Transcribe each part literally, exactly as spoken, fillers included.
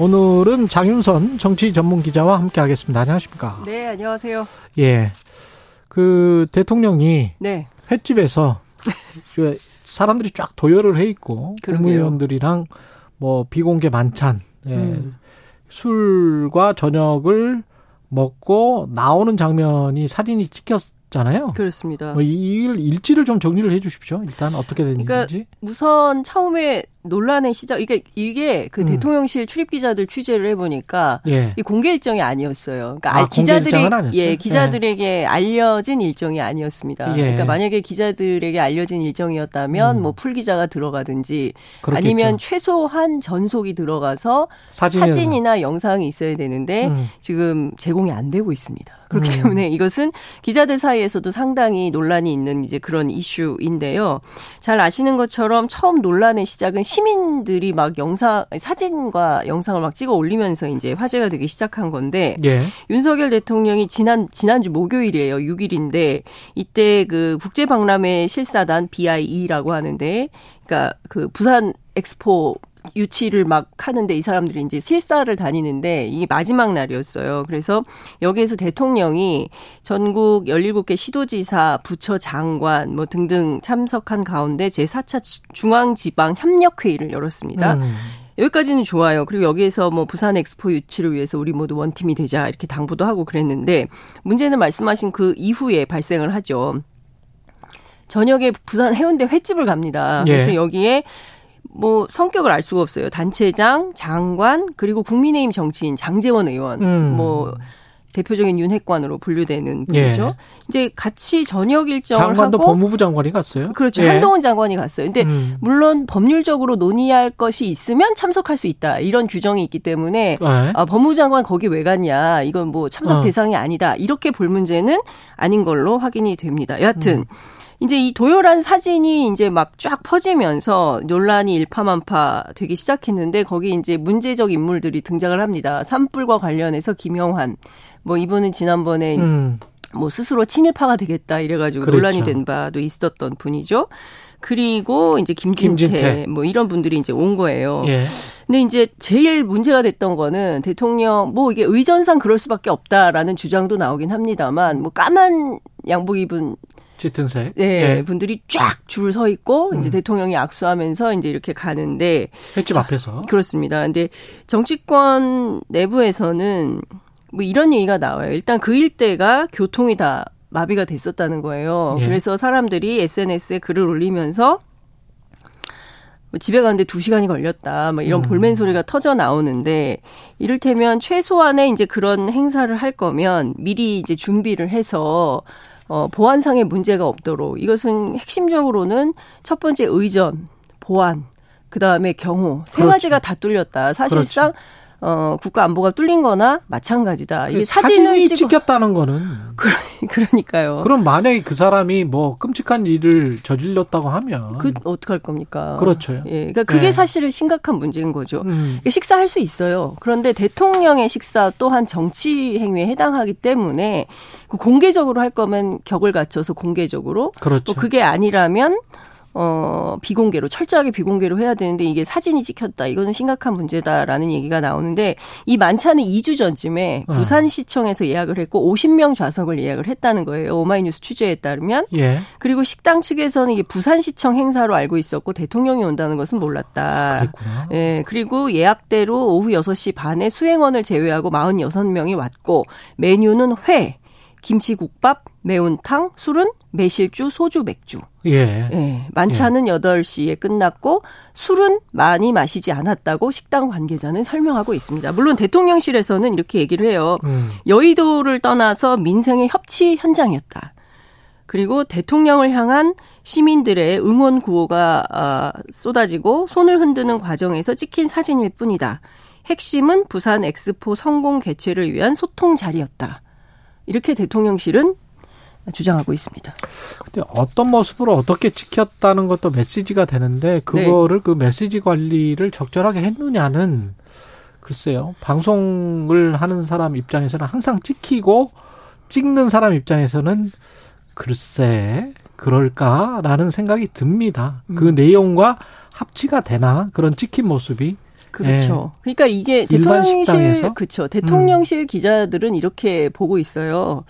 오늘은 장윤선 정치 전문 기자와 함께하겠습니다. 안녕하십니까? 네, 안녕하세요. 예, 그 대통령이 네. 횟집에서 사람들이 쫙 도열을 해 있고 국무위원들이랑 뭐 비공개 만찬, 예, 음. 술과 저녁을 먹고 나오는 장면이 사진이 찍혔. 잖아요. 그렇습니다. 뭐 이 일지를 좀 정리를 해 주십시오. 일단 어떻게 된 그러니까 일인지. 우선 처음에 논란의 시작. 이게 이게 그 음. 대통령실 출입 기자들 취재를 해 보니까 예. 이 공개 일정이 아니었어요. 그러니까 아, 기자들이 예, 기자들에게 예. 알려진 일정이 아니었습니다. 예. 그러니까 만약에 기자들에게 알려진 일정이었다면 음. 뭐 풀 기자가 들어가든지 그렇겠죠. 아니면 최소한 전속이 들어가서 사진이나, 사진이나 영상이 있어야 되는데 음. 지금 제공이 안 되고 있습니다. 그렇기 음. 때문에 이것은 기자들 사이에서도 상당히 논란이 있는 이제 그런 이슈인데요. 잘 아시는 것처럼 처음 논란의 시작은 시민들이 막 영상, 사진과 영상을 막 찍어 올리면서 이제 화제가 되기 시작한 건데 예. 윤석열 대통령이 지난, 지난주 목요일이에요. 육 일인데 이때 그 국제박람회 실사단 비아이이라고 하는데 그러니까 그 부산 엑스포 유치를 막 하는데 이 사람들이 이제 실사를 다니는데 이게 마지막 날이었어요. 그래서 여기에서 대통령이 전국 열일곱 개 시도지사, 부처 장관 뭐 등등 참석한 가운데 제사 차 중앙지방협력회의를 열었습니다. 음. 여기까지는 좋아요. 그리고 여기에서 뭐 부산 엑스포 유치를 위해서 우리 모두 원팀이 되자 이렇게 당부도 하고 그랬는데 문제는 말씀하신 그 이후에 발생을 하죠. 저녁에 부산 해운대 횟집을 갑니다. 예. 그래서 여기에 뭐 성격을 알 수가 없어요. 단체장, 장관, 그리고 국민의힘 정치인 장제원 의원, 음. 뭐 대표적인 윤핵관으로 분류되는 분이죠. 예. 이제 같이 저녁 일정을 장관도 하고 장관도 법무부 장관이 갔어요. 그렇죠. 예. 한동훈 장관이 갔어요. 근데 음. 물론 법률적으로 논의할 것이 있으면 참석할 수 있다. 이런 규정이 있기 때문에 예. 아, 법무부 장관 거기 왜 갔냐. 이건 뭐 참석 어. 대상이 아니다. 이렇게 볼 문제는 아닌 걸로 확인이 됩니다. 여하튼. 음. 이제 이 도열한 사진이 이제 막 쫙 퍼지면서 논란이 일파만파 되기 시작했는데 거기 이제 문제적 인물들이 등장을 합니다. 산불과 관련해서 김영환. 뭐 이분은 지난번에 음. 뭐 스스로 친일파가 되겠다 이래가지고 그렇죠. 논란이 된 바도 있었던 분이죠. 그리고 이제 김진태, 김진태. 뭐 이런 분들이 이제 온 거예요. 예. 근데 이제 제일 문제가 됐던 거는 대통령 뭐 이게 의전상 그럴 수밖에 없다라는 주장도 나오긴 합니다만 뭐 까만 양복 입은 짙은색. 네, 예. 분들이 쫙 줄 서 있고 음. 이제 대통령이 악수하면서 이제 이렇게 가는데 횟집 자, 앞에서 그렇습니다. 근데 정치권 내부에서는 뭐 이런 얘기가 나와요. 일단 그 일대가 교통이 다 마비가 됐었다는 거예요. 예. 그래서 사람들이 에스엔에스에 글을 올리면서 집에 가는데 두 시간이 걸렸다. 막 이런 음. 볼멘 소리가 터져 나오는데 이를테면 최소한의 이제 그런 행사를 할 거면 미리 이제 준비를 해서 어, 보안상의 문제가 없도록 이것은 핵심적으로는 첫 번째 의전, 보안, 그 다음에 경호 세 그렇죠. 가지가 다 뚫렸다. 사실상 그렇죠. 어, 국가 안보가 뚫린 거나 마찬가지다. 이게 사진이 찍어... 찍혔다는 거는. 그러니까요. 그럼 만약에 그 사람이 뭐 끔찍한 일을 저질렀다고 하면. 그, 어떡할 겁니까? 그렇죠. 예. 그러니까 그게 네. 사실은 심각한 문제인 거죠. 음. 식사할 수 있어요. 그런데 대통령의 식사 또한 정치 행위에 해당하기 때문에 공개적으로 할 거면 격을 갖춰서 공개적으로. 그렇죠. 또 그게 아니라면 어, 비공개로, 철저하게 비공개로 해야 되는데 이게 사진이 찍혔다. 이거는 심각한 문제다라는 얘기가 나오는데 이 만찬은 이 주 전쯤에 부산시청에서 예약을 했고 오십 명 좌석을 예약을 했다는 거예요. 오마이뉴스 취재에 따르면. 예. 그리고 식당 측에서는 이게 부산시청 행사로 알고 있었고 대통령이 온다는 것은 몰랐다. 그랬구나. 예. 그리고 예약대로 오후 여섯 시 반에 수행원을 제외하고 사십육 명이 왔고 메뉴는 회, 김치국밥, 매운탕, 술은 매실주, 소주, 맥주. 예. 예. 만찬은 예. 여덟 시에 끝났고 술은 많이 마시지 않았다고 식당 관계자는 설명하고 있습니다. 물론 대통령실에서는 이렇게 얘기를 해요. 음. 여의도를 떠나서 민생의 협치 현장이었다. 그리고 대통령을 향한 시민들의 응원 구호가 쏟아지고 손을 흔드는 과정에서 찍힌 사진일 뿐이다. 핵심은 부산 엑스포 성공 개최를 위한 소통 자리였다. 이렇게 대통령실은 주장하고 있습니다. 근데 어떤 모습으로 어떻게 지켰다는 것도 메시지가 되는데 그거를 네. 그 메시지 관리를 적절하게 했느냐는 글쎄요. 방송을 하는 사람 입장에서는 항상 찍히고 찍는 사람 입장에서는 글쎄 그럴까라는 생각이 듭니다. 음. 그 내용과 합치가 되나 그런 찍힌 모습이. 그렇죠. 예. 그러니까 이게 대통령실 그렇죠. 대통령실 음. 기자들은 이렇게 보고 있어요.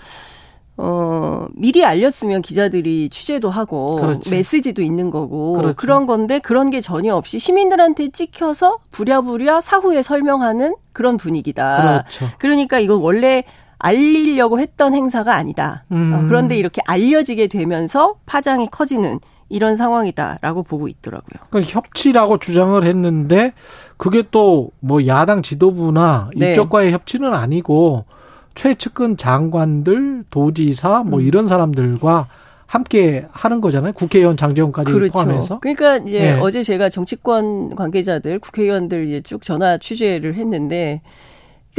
어, 미리 알렸으면 기자들이 취재도 하고 그렇지. 메시지도 있는 거고 그렇죠. 그런 건데 그런 게 전혀 없이 시민들한테 찍혀서 부랴부랴 사후에 설명하는 그런 분위기다. 그렇죠. 그러니까 이건 원래 알리려고 했던 행사가 아니다. 음. 어, 그런데 이렇게 알려지게 되면서 파장이 커지는 이런 상황이다라고 보고 있더라고요. 그러니까 협치라고 주장을 했는데 그게 또 뭐 야당 지도부나 네. 이쪽과의 협치는 아니고 최측근 장관들, 도지사 뭐 음. 이런 사람들과 함께 하는 거잖아요. 국회의원 장제원까지 그렇죠. 포함해서. 그러니까 이제 네. 어제 제가 정치권 관계자들, 국회의원들 이제 쭉 전화 취재를 했는데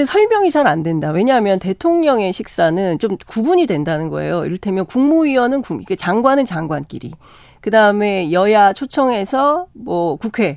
설명이 잘 안 된다. 왜냐하면 대통령의 식사는 좀 구분이 된다는 거예요. 이를테면 국무위원은 국무, 장관은 장관끼리. 그다음에 여야 초청해서 뭐 국회,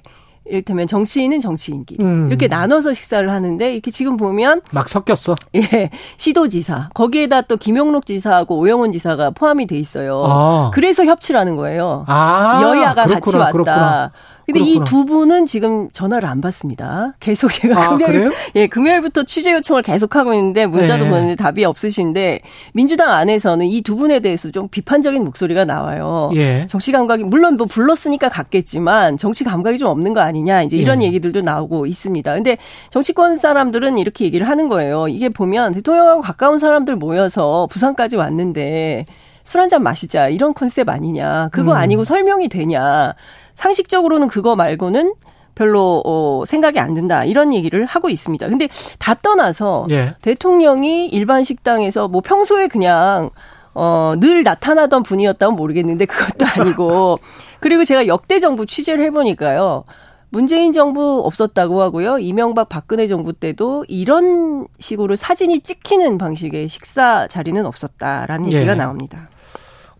이를테면 정치인은 정치인끼리. 음. 이렇게 나눠서 식사를 하는데 이렇게 지금 보면. 막 섞였어. 예. 시도지사. 거기에다 또 김영록 지사하고 오영훈 지사가 포함이 돼 있어요. 아. 그래서 협치라는 거예요. 아. 여야가 그렇구나, 같이 왔다. 그렇구나. 근데 이 두 분은 지금 전화를 안 받습니다. 계속 제가 아, 금요일, 그래요? 예, 금요일부터 취재 요청을 계속하고 있는데 문자도 네. 보는데 답이 없으신데 민주당 안에서는 이 두 분에 대해서 좀 비판적인 목소리가 나와요. 예. 정치 감각이 물론 뭐 불렀으니까 갔겠지만 정치 감각이 좀 없는 거 아니냐 이제 이런 예. 얘기들도 나오고 있습니다. 근데 정치권 사람들은 이렇게 얘기를 하는 거예요. 이게 보면 대통령하고 가까운 사람들 모여서 부산까지 왔는데 술 한잔 마시자 이런 컨셉 아니냐. 그거 음. 아니고 설명이 되냐. 상식적으로는 그거 말고는 별로 어, 생각이 안 든다 이런 얘기를 하고 있습니다. 근데 다 떠나서 예. 대통령이 일반 식당에서 뭐 평소에 그냥 어, 늘 나타나던 분이었다면 모르겠는데 그것도 아니고 그리고 제가 역대 정부 취재를 해보니까요. 문재인 정부 없었다고 하고요. 이명박 박근혜 정부 때도 이런 식으로 사진이 찍히는 방식의 식사 자리는 없었다라는 예. 얘기가 나옵니다.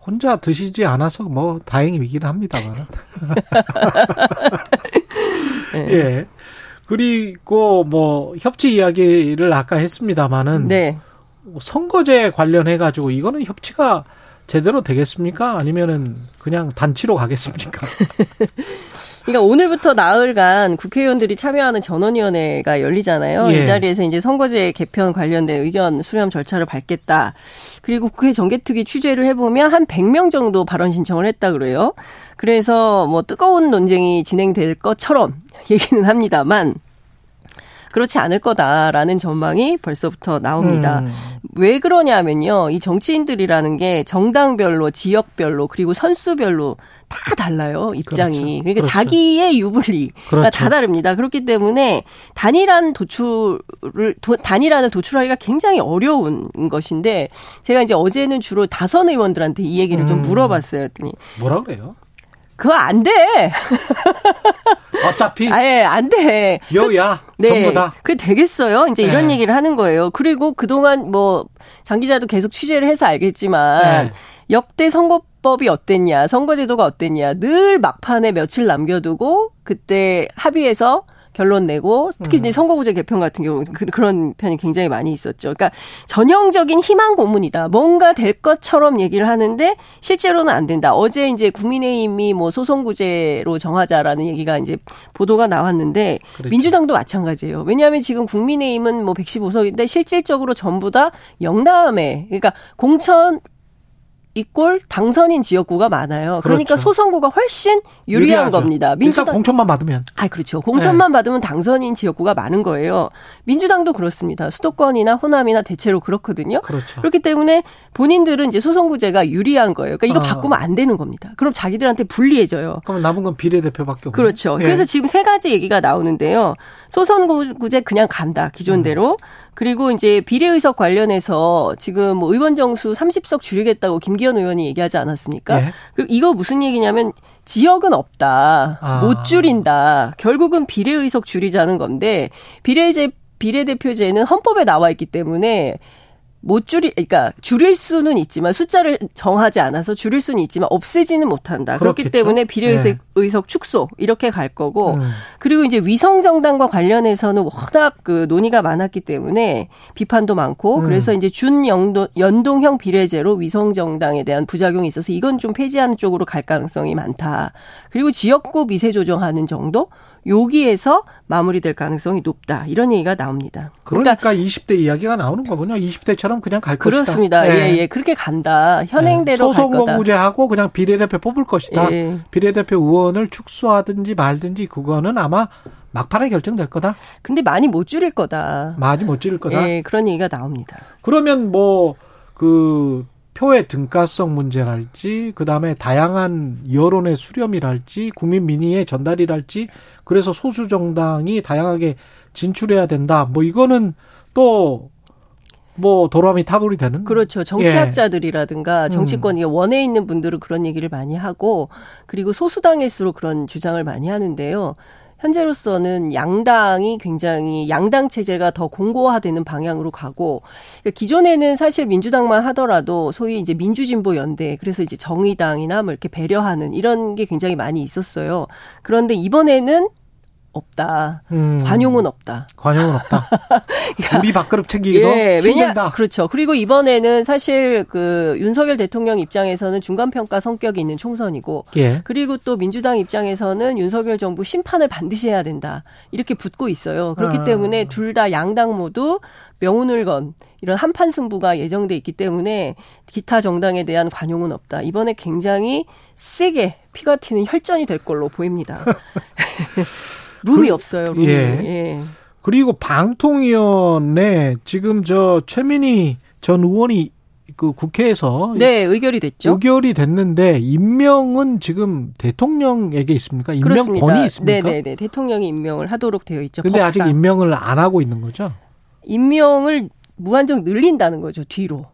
혼자 드시지 않아서 뭐 다행이긴 합니다만. 네. 예. 그리고 뭐 협치 이야기를 아까 했습니다만은 네. 선거제 관련해 가지고 이거는 협치가 제대로 되겠습니까? 아니면은 그냥 단치로 가겠습니까? 그러니까 오늘부터 나흘간 국회의원들이 참여하는 전원위원회가 열리잖아요. 예. 이 자리에서 이제 선거제 개편 관련된 의견 수렴 절차를 밟겠다. 그리고 국회 정개특위 취재를 해보면 한 백 명 정도 발언 신청을 했다 그래요. 그래서 뭐 뜨거운 논쟁이 진행될 것처럼 얘기는 합니다만 그렇지 않을 거다라는 전망이 벌써부터 나옵니다. 음. 왜 그러냐면요. 이 정치인들이라는 게 정당별로 지역별로 그리고 선수별로 다 달라요. 입장이. 그렇죠. 그러니까 그렇죠. 자기의 유불리가 그렇죠. 다 다릅니다. 그렇기 때문에 단일한 도출을 도, 단일안을 도출하기가 굉장히 어려운 것인데 제가 이제 어제는 주로 다선 의원들한테 이 얘기를 음. 좀 물어봤어요. 뭐라 그래요? 그거 안 돼. 어차피. 아예 안 돼. 여야 그, 네. 전부 다. 그게 되겠어요. 이제 이런 네. 얘기를 하는 거예요. 그리고 그동안 뭐 장 기자도 계속 취재를 해서 알겠지만 네. 역대 선거법이 어땠냐, 선거제도가 어땠냐, 늘 막판에 며칠 남겨두고 그때 합의해서 결론 내고 특히 이제 선거구제 개편 같은 경우 그, 그런 편이 굉장히 많이 있었죠. 그러니까 전형적인 희망 고문이다. 뭔가 될 것처럼 얘기를 하는데 실제로는 안 된다. 어제 이제 국민의힘이 뭐 소선구제로 정하자라는 얘기가 이제 보도가 나왔는데 그렇죠. 민주당도 마찬가지예요. 왜냐하면 지금 국민의힘은 뭐 백십오 석인데 실질적으로 전부 다 영남에 그러니까 공천 이꼴 당선인 지역구가 많아요. 그러니까 그렇죠. 소선구가 훨씬 유리한 유리하죠. 겁니다. 민주당 일단 공천만 받으면. 아, 그렇죠. 공천만 네. 받으면 당선인 지역구가 많은 거예요. 민주당도 그렇습니다. 수도권이나 호남이나 대체로 그렇거든요. 그렇죠. 그렇기 때문에 본인들은 이제 소선구제가 유리한 거예요. 그러니까 이거 어. 바꾸면 안 되는 겁니다. 그럼 자기들한테 불리해져요. 그럼 남은 건 비례대표밖에 없죠. 그렇죠. 네. 그래서 지금 세 가지 얘기가 나오는데요. 소선구제 그냥 간다. 기존대로. 음. 그리고 이제 비례의석 관련해서 지금 뭐 의원 정수 삼십 석 줄이겠다고 김기현 의원이 얘기하지 않았습니까? 네. 그리고 이거 무슨 얘기냐면 지역은 없다. 아. 못 줄인다. 결국은 비례의석 줄이자는 건데 비례제, 비례대표제는 헌법에 나와 있기 때문에 못 줄이, 그러니까 줄일 수는 있지만 숫자를 정하지 않아서 줄일 수는 있지만 없애지는 못한다. 그렇겠죠. 그렇기 때문에 비례의석 네. 축소 이렇게 갈 거고 음. 그리고 이제 위성정당과 관련해서는 워낙 그 논의가 많았기 때문에 비판도 많고 음. 그래서 이제 준연동 연동형 비례제로 위성정당에 대한 부작용이 있어서 이건 좀 폐지하는 쪽으로 갈 가능성이 많다. 그리고 지역구 미세 조정하는 정도? 여기에서 마무리될 가능성이 높다. 이런 얘기가 나옵니다. 그러니까, 그러니까 이십 대 이야기가 나오는 거군요. 이십 대처럼 그냥 갈 것이다. 그렇습니다. 예, 예. 예. 그렇게 간다. 현행대로 예. 갈 거다. 소선거구제하고 그냥 비례대표 뽑을 것이다. 예. 비례대표 의원을 축소하든지 말든지 그거는 아마 막판에 결정될 거다. 근데 많이 못 줄일 거다. 많이 못 줄일 거다. 예, 그런 얘기가 나옵니다. 그러면 뭐 그 표의 등가성 문제랄지 그다음에 다양한 여론의 수렴이랄지 국민 민의의 전달이랄지 그래서 소수 정당이 다양하게 진출해야 된다. 뭐 이거는 또 뭐 도라미 타불이 되는. 그렇죠. 정치학자들이라든가 예. 정치권 음. 원에 있는 분들은 그런 얘기를 많이 하고 그리고 소수당일수록 그런 주장을 많이 하는데요. 현재로서는 양당이 굉장히 양당 체제가 더 공고화되는 방향으로 가고 그러니까 기존에는 사실 민주당만 하더라도 소위 이제 민주진보연대 그래서 이제 정의당이나 뭐 이렇게 배려하는 이런 게 굉장히 많이 있었어요. 그런데 이번에는 없다. 음. 관용은 없다. 관용은 없다. 그러니까 우리 밥그릇 챙기기도 예, 힘들다. 그렇죠. 그리고 이번에는 사실 그 윤석열 대통령 입장에서는 중간평가 성격이 있는 총선이고 예. 그리고 또 민주당 입장에서는 윤석열 정부 심판을 반드시 해야 된다. 이렇게 붙고 있어요. 그렇기 아. 때문에 둘 다 양당 모두 명운을 건 이런 한판 승부가 예정돼 있기 때문에 기타 정당에 대한 관용은 없다. 이번에 굉장히 세게 피가 튀는 혈전이 될 걸로 보입니다. 룸이 그, 없어요. 룸이. 예. 예. 그리고 방통위원회 지금 저 최민희 전 의원이 그 국회에서 네 의결이 됐죠. 의결이 됐는데 임명은 지금 대통령에게 있습니까? 임명 그렇습니다. 권이 있습니까? 네네네 대통령이 임명을 하도록 되어 있죠. 그런데 아직 임명을 안 하고 있는 거죠? 임명을 무한정 늘린다는 거죠. 뒤로.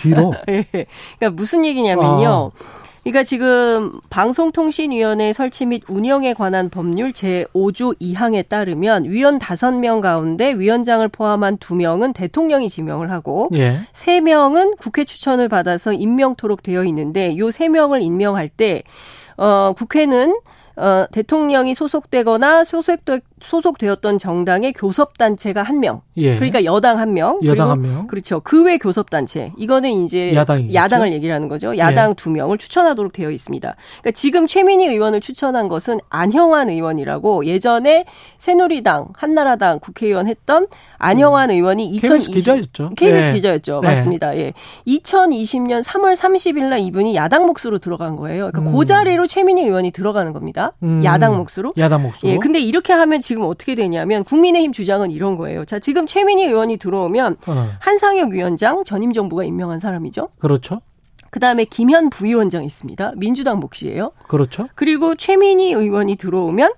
뒤로. 예. 그러니까 무슨 얘기냐면요. 아. 그러니까 지금 방송통신위원회 설치 및 운영에 관한 법률 제오 조 이 항에 따르면 위원 다섯 명 가운데 위원장을 포함한 두 명은 대통령이 지명을 하고 예. 세 명은 국회 추천을 받아서 임명토록 되어 있는데 이 세 명을 임명할 때 어, 국회는 어, 대통령이 소속되거나 소속되, 소속되었던 정당의 교섭단체가 한 명. 예. 그러니까 여당 한 명. 여당 한 명. 그렇죠. 그 외 교섭단체. 이거는 이제 야당이겠죠? 야당을 얘기하는 거죠. 야당 예. 두 명을 추천하도록 되어 있습니다. 그러니까 지금 최민희 의원을 추천한 것은 안형환 의원이라고 예전에 새누리당, 한나라당 국회의원 했던 안형환 음. 의원이 이천이십 케이비에스 기자였죠. 케이비에스 예. 기자였죠. 네. 맞습니다. 예. 이천이십 년 삼월 삼십일 날 이분이 야당 몫으로 들어간 거예요. 그러니까 음. 그 자리로 최민희 의원이 들어가는 겁니다. 음. 야당 몫으로. 야당 몫으로. 예, 근데 이렇게 하면 지금 어떻게 되냐면 국민의힘 주장은 이런 거예요. 자, 지금 최민희 의원이 들어오면 어. 한상혁 위원장 전임 정부가 임명한 사람이죠. 그렇죠. 그다음에 김현 부위원장 있습니다. 민주당 몫이에요. 그렇죠. 그리고 최민희 의원이 들어오면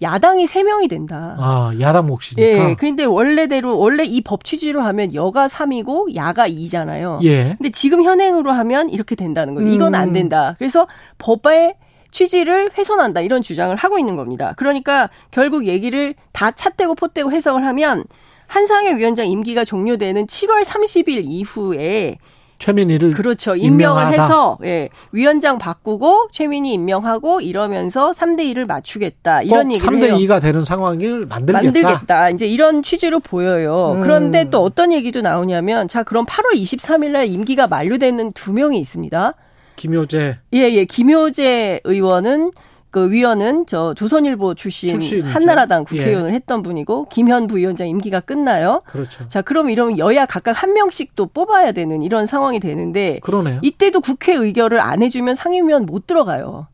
야당이 세 명이 된다. 아, 야당 몫이니까. 예. 그런데 원래대로 원래 이 법 취지로 하면 여가 삼이고 야가 이잖아요. 예. 근데 지금 현행으로 하면 이렇게 된다는 거예요. 음. 이건 안 된다. 그래서 법에 취지를 훼손한다 이런 주장을 하고 있는 겁니다. 그러니까 결국 얘기를 다 찻대고 폿대고 해석을 하면 한상혁 위원장 임기가 종료되는 칠월 삼십일 이후에 최민희를 그렇죠. 임명을 임명하다. 해서 예, 위원장 바꾸고 최민희 임명하고 이러면서 삼 대 이를 맞추겠다. 이런 얘기를 삼 대 이가 되는 상황을 만들겠다. 만들겠다. 이제 이런 취지로 보여요. 음. 그런데 또 어떤 얘기도 나오냐면 자 그럼 팔월 이십삼일 날 임기가 만료되는 두 명이 있습니다. 김효재. 예, 예. 김효재 의원은 그 위원은 저 조선일보 출신 출신이죠. 한나라당 국회의원을 예. 했던 분이고 김현 부위원장 임기가 끝나요. 그렇죠. 자, 그럼 이러면 여야 각각 한 명씩 또 뽑아야 되는 이런 상황이 되는데 그러네요. 이때도 국회 의결을 안 해주면 상임위원 못 들어가요.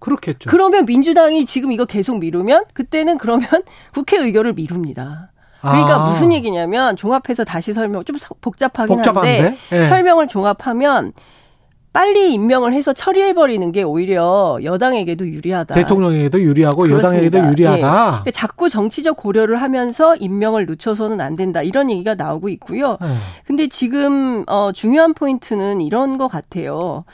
그렇겠죠. 그러면 민주당이 지금 이거 계속 미루면 그때는 그러면 국회 의결을 미룹니다. 그러니까 아. 무슨 얘기냐면 종합해서 다시 설명 좀 복잡하긴 복잡한데? 한데 예. 설명을 종합하면 빨리 임명을 해서 처리해버리는 게 오히려 여당에게도 유리하다. 대통령에게도 유리하고 그렇습니다. 여당에게도 유리하다. 예. 자꾸 정치적 고려를 하면서 임명을 놓쳐서는 안 된다. 이런 얘기가 나오고 있고요. 그런데 지금 어, 중요한 포인트는 이런 것 같아요.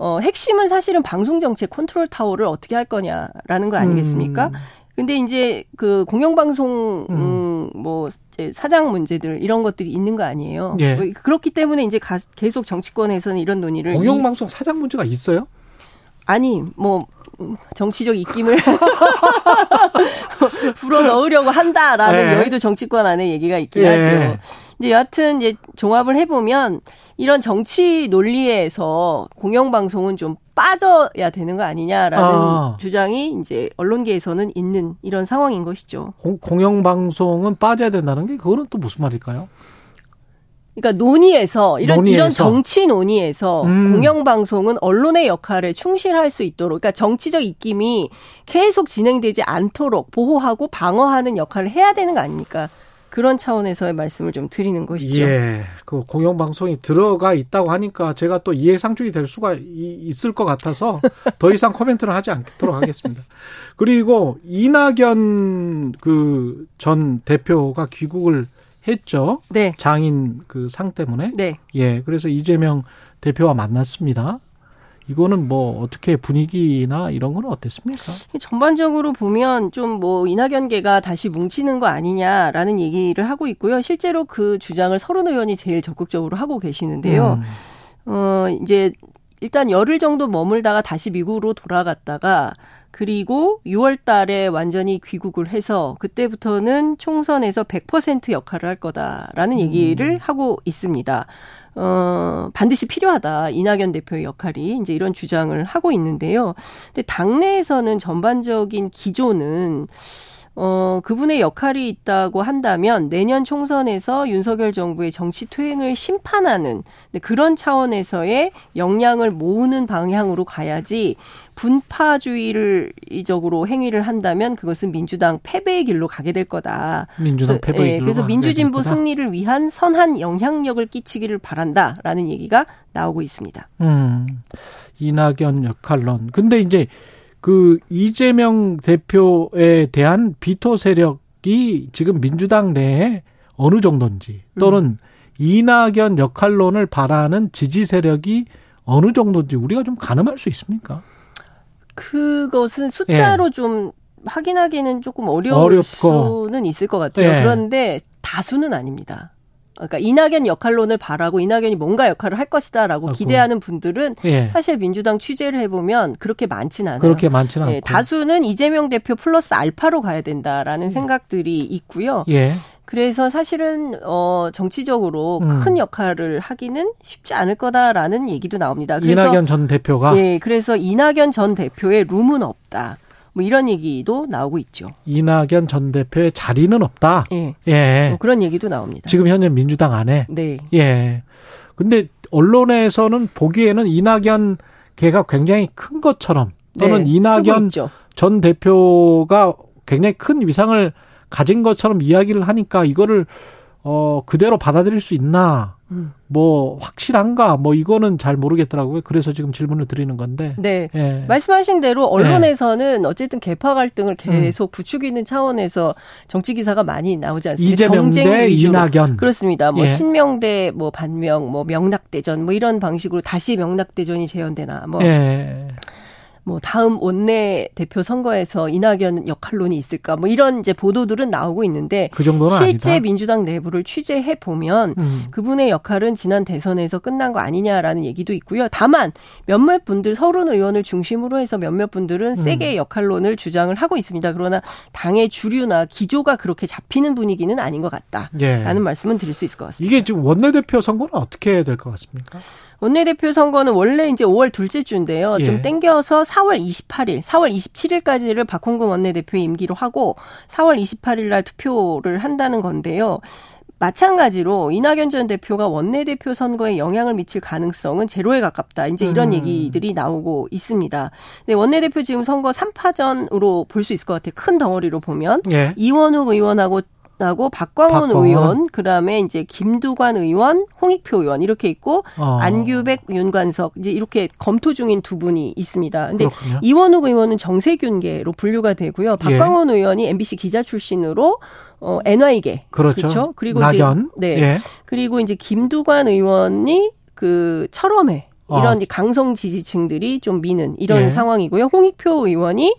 어, 핵심은 사실은 방송정책 컨트롤 타워를 어떻게 할 거냐라는 거 아니겠습니까? 음. 근데 이제 그 공영방송 음, 뭐 사장 문제들 이런 것들이 있는 거 아니에요? 예. 그렇기 때문에 이제 가, 계속 정치권에서는 이런 논의를 공영방송 이, 사장 문제가 있어요? 아니 뭐 정치적 입김을 불어 넣으려고 한다라는 예. 여의도 정치권 안에 얘기가 있긴 예. 하죠. 이제 여하튼 이제 종합을 해보면 이런 정치 논리에서 공영방송은 좀 빠져야 되는 거 아니냐라는 아. 주장이 이제 언론계에서는 있는 이런 상황인 것이죠. 공, 공영방송은 빠져야 된다는 게 그거는 또 무슨 말일까요? 그러니까 논의에서 이런 논의에서. 이런 정치 논의에서 음. 공영방송은 언론의 역할에 충실할 수 있도록 그러니까 정치적 입김이 계속 진행되지 않도록 보호하고 방어하는 역할을 해야 되는 거 아닙니까? 그런 차원에서의 말씀을 좀 드리는 것이죠. 예, 그 공영방송이 들어가 있다고 하니까 제가 또 이해상충이 될 수가 있을 것 같아서 더 이상 코멘트를 하지 않도록 하겠습니다. 그리고 이낙연 그 전 대표가 귀국을 했죠. 네. 장인 그 상 때문에. 네. 예, 그래서 이재명 대표와 만났습니다. 이거는 뭐 어떻게 분위기나 이런 건 어땠습니까? 전반적으로 보면 좀 뭐 이낙연계가 다시 뭉치는 거 아니냐라는 얘기를 하고 있고요. 실제로 그 주장을 설훈 의원이 제일 적극적으로 하고 계시는데요. 음. 어, 이제 일단 열흘 정도 머물다가 다시 미국으로 돌아갔다가 그리고 유월 달에 완전히 귀국을 해서 그때부터는 총선에서 백 퍼센트 역할을 할 거다라는 음. 얘기를 하고 있습니다. 어, 반드시 필요하다. 이낙연 대표의 역할이 이제 이런 주장을 하고 있는데요. 근데 당내에서는 전반적인 기조는 어, 그분의 역할이 있다고 한다면 내년 총선에서 윤석열 정부의 정치 퇴행을 심판하는 그런 차원에서의 역량을 모으는 방향으로 가야지 분파주의적으로 행위를 한다면 그것은 민주당 패배의 길로 가게 될 거다. 민주당 그래서, 패배의 예, 길로 그래서 민주진보 승리를 위한 선한 영향력을 끼치기를 바란다라는 얘기가 나오고 있습니다. 음, 이낙연 역할론. 근데 이제 그 이재명 대표에 대한 비토 세력이 지금 민주당 내에 어느 정도인지 또는 음. 이낙연 역할론을 바라는 지지 세력이 어느 정도인지 우리가 좀 가늠할 수 있습니까? 그것은 숫자로 예. 좀 확인하기는 조금 어려울 어렵고. 수는 있을 것 같아요. 예. 그런데 다수는 아닙니다. 그러니까 이낙연 역할론을 바라고 이낙연이 뭔가 역할을 할 것이다라고 그렇고. 기대하는 분들은 예. 사실 민주당 취재를 해보면 그렇게 많진 않아요. 그렇게 많진 않고. 예, 다수는 이재명 대표 플러스 알파로 가야 된다라는 음. 생각들이 있고요. 예. 그래서 사실은 어, 정치적으로 음. 큰 역할을 하기는 쉽지 않을 거다라는 얘기도 나옵니다. 그래서, 이낙연 전 대표가? 예, 그래서 이낙연 전 대표의 룸은 없다. 뭐 이런 얘기도 나오고 있죠. 이낙연 전 대표의 자리는 없다. 예. 예. 뭐 그런 얘기도 나옵니다. 지금 현재 민주당 안에. 네. 예. 근데 언론에서는 보기에는 이낙연 개가 굉장히 큰 것처럼 또는 네, 이낙연 전 대표가 굉장히 큰 위상을 가진 것처럼 이야기를 하니까 이거를 어 그대로 받아들일 수 있나? 음. 뭐 확실한가? 뭐 이거는 잘 모르겠더라고요. 그래서 지금 질문을 드리는 건데. 네. 예. 말씀하신 대로 언론에서는 예. 어쨌든 계파 갈등을 계속 음. 부추기는 차원에서 정치 기사가 많이 나오지 않습니까? 이재명 대 이낙연. 그렇습니다. 뭐 예. 친명 대 뭐 반명, 뭐 명락대전 뭐 이런 방식으로 다시 명락대전이 재현되나 뭐. 예. 뭐 다음 원내 대표 선거에서 이낙연 역할론이 있을까? 뭐 이런 이제 보도들은 나오고 있는데 그 정도는 실제 아니다. 민주당 내부를 취재해 보면 음. 그분의 역할은 지난 대선에서 끝난 거 아니냐라는 얘기도 있고요. 다만 몇몇 분들 설훈 의원을 중심으로 해서 몇몇 분들은 음. 세게 역할론을 주장을 하고 있습니다. 그러나 당의 주류나 기조가 그렇게 잡히는 분위기는 아닌 것 같다라는 예. 말씀은 드릴 수 있을 것 같습니다. 이게 지금 원내 대표 선거는 어떻게 해야 될 것 같습니까? 원내대표 선거는 원래 이제 오월 둘째 주인데요. 예. 좀 땡겨서 사월 이십팔일, 사월 이십칠일까지를 박홍근 원내대표의 임기로 하고 사월 이십팔일 날 투표를 한다는 건데요. 마찬가지로 이낙연 전 대표가 원내대표 선거에 영향을 미칠 가능성은 제로에 가깝다. 이제 이런 음. 얘기들이 나오고 있습니다. 근데 원내대표 지금 선거 삼 파전으로 볼 수 있을 것 같아요. 큰 덩어리로 보면. 예. 이원욱 의원하고 하고 박광훈, 박광훈 의원, 그다음에 이제 김두관 의원, 홍익표 의원 이렇게 있고 어. 안규백, 윤관석 이제 이렇게 검토 중인 두 분이 있습니다. 근데 그렇군요. 이원욱 의원은 정세균계로 분류가 되고요. 박광훈 예. 의원이 엠비씨 기자 출신으로 어, 엔와이계 그렇죠. 그렇죠? 그리고 낙연. 이제 네. 예. 그리고 이제 김두관 의원이 그 철험회 이런 아. 강성 지지층들이 좀 미는 이런 예. 상황이고요. 홍익표 의원이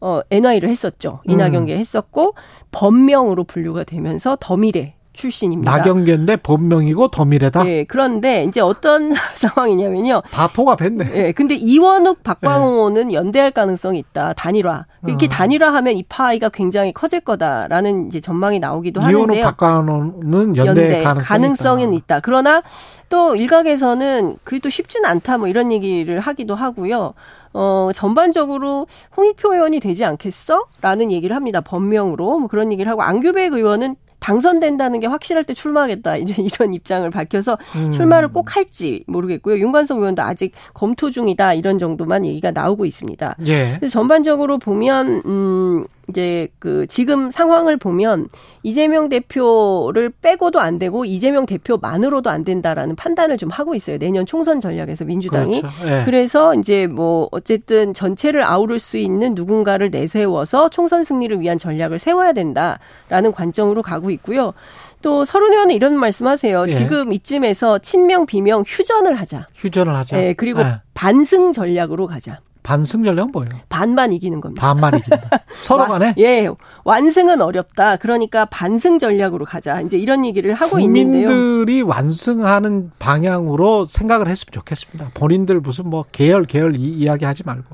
어, 엔와이를 했었죠. 이낙연계 음. 했었고 범명으로 분류가 되면서 더미래 출신입니다. 낙연계인데 범명이고 더미래다? 네. 그런데 이제 어떤 상황이냐면요. 다 통합했네. 네. 근데 이원욱, 박광훈은 네. 연대할 가능성이 있다. 단일화. 이렇게 어. 단일화하면 이 파이가 굉장히 커질 거다라는 이제 전망이 나오기도 이원욱, 하는데요. 이원욱, 박광훈은 연대, 연대 가능성이 가능성은 있다. 있다. 그러나 또 일각에서는 그게 또 쉽진 않다. 뭐 이런 얘기를 하기도 하고요. 어, 전반적으로 홍익표 의원이 되지 않겠어? 라는 얘기를 합니다. 범명으로. 뭐 그런 얘기를 하고 안규백 의원은 당선된다는 게 확실할 때 출마하겠다. 이런 입장을 밝혀서 음. 출마를 꼭 할지 모르겠고요. 윤관석 의원도 아직 검토 중이다. 이런 정도만 얘기가 나오고 있습니다. 예. 그래서 전반적으로 보면 음 이제 그 지금 상황을 보면 이재명 대표를 빼고도 안 되고 이재명 대표만으로도 안 된다라는 판단을 좀 하고 있어요. 내년 총선 전략에서 민주당이. 그렇죠. 예. 그래서 이제 뭐 어쨌든 전체를 아우를 수 있는 누군가를 내세워서 총선 승리를 위한 전략을 세워야 된다라는 관점으로 가고 있고요. 또 설훈 의원은 이런 말씀하세요. 예. 지금 이쯤에서 친명 비명 휴전을 하자. 휴전을 하자. 예. 그리고 예. 반승 전략으로 가자. 반승 전략은 뭐예요? 반만 이기는 겁니다. 반만 이긴다. 서로 간에? 예. 완승은 어렵다. 그러니까 반승 전략으로 가자. 이제 이런 얘기를 하고 있는데요. 국민들이 완승하는 방향으로 생각을 했으면 좋겠습니다. 본인들 무슨 뭐 계열 계열 이야기 하지 말고.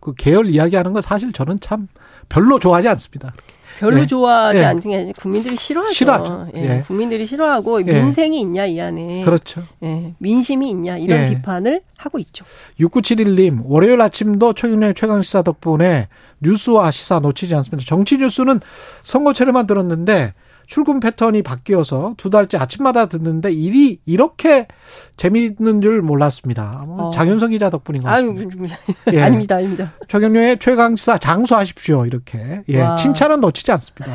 그 계열 이야기하는 건 사실 저는 참 별로 좋아하지 않습니다. 별로 예. 좋아하지 예. 않는 게 아니라 국민들이 싫어하죠. 싫어하죠. 예. 예. 국민들이 싫어하고 민생이 예. 있냐 이 안에. 그렇죠. 예. 민심이 있냐 이런 예. 비판을 하고 있죠. 육구칠일 님 월요일 아침도 최경영의 최강시사 덕분에 뉴스와 시사 놓치지 않습니다. 정치 뉴스는 선거철에만 들었는데 출근 패턴이 바뀌어서 두 달째 아침마다 듣는데 일이 이렇게 재미있는 줄 몰랐습니다. 어. 장윤선 기자 덕분인 것 같습니다. 아유, 예. 아닙니다. 아닙니다. 최경영의 최강시사 장수하십시오. 이렇게. 예, 칭찬은 놓치지 않습니다.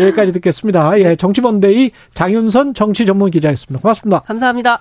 여기까지 듣겠습니다. 예, 정치 먼데이 장윤선 정치 전문 기자였습니다. 고맙습니다. 감사합니다.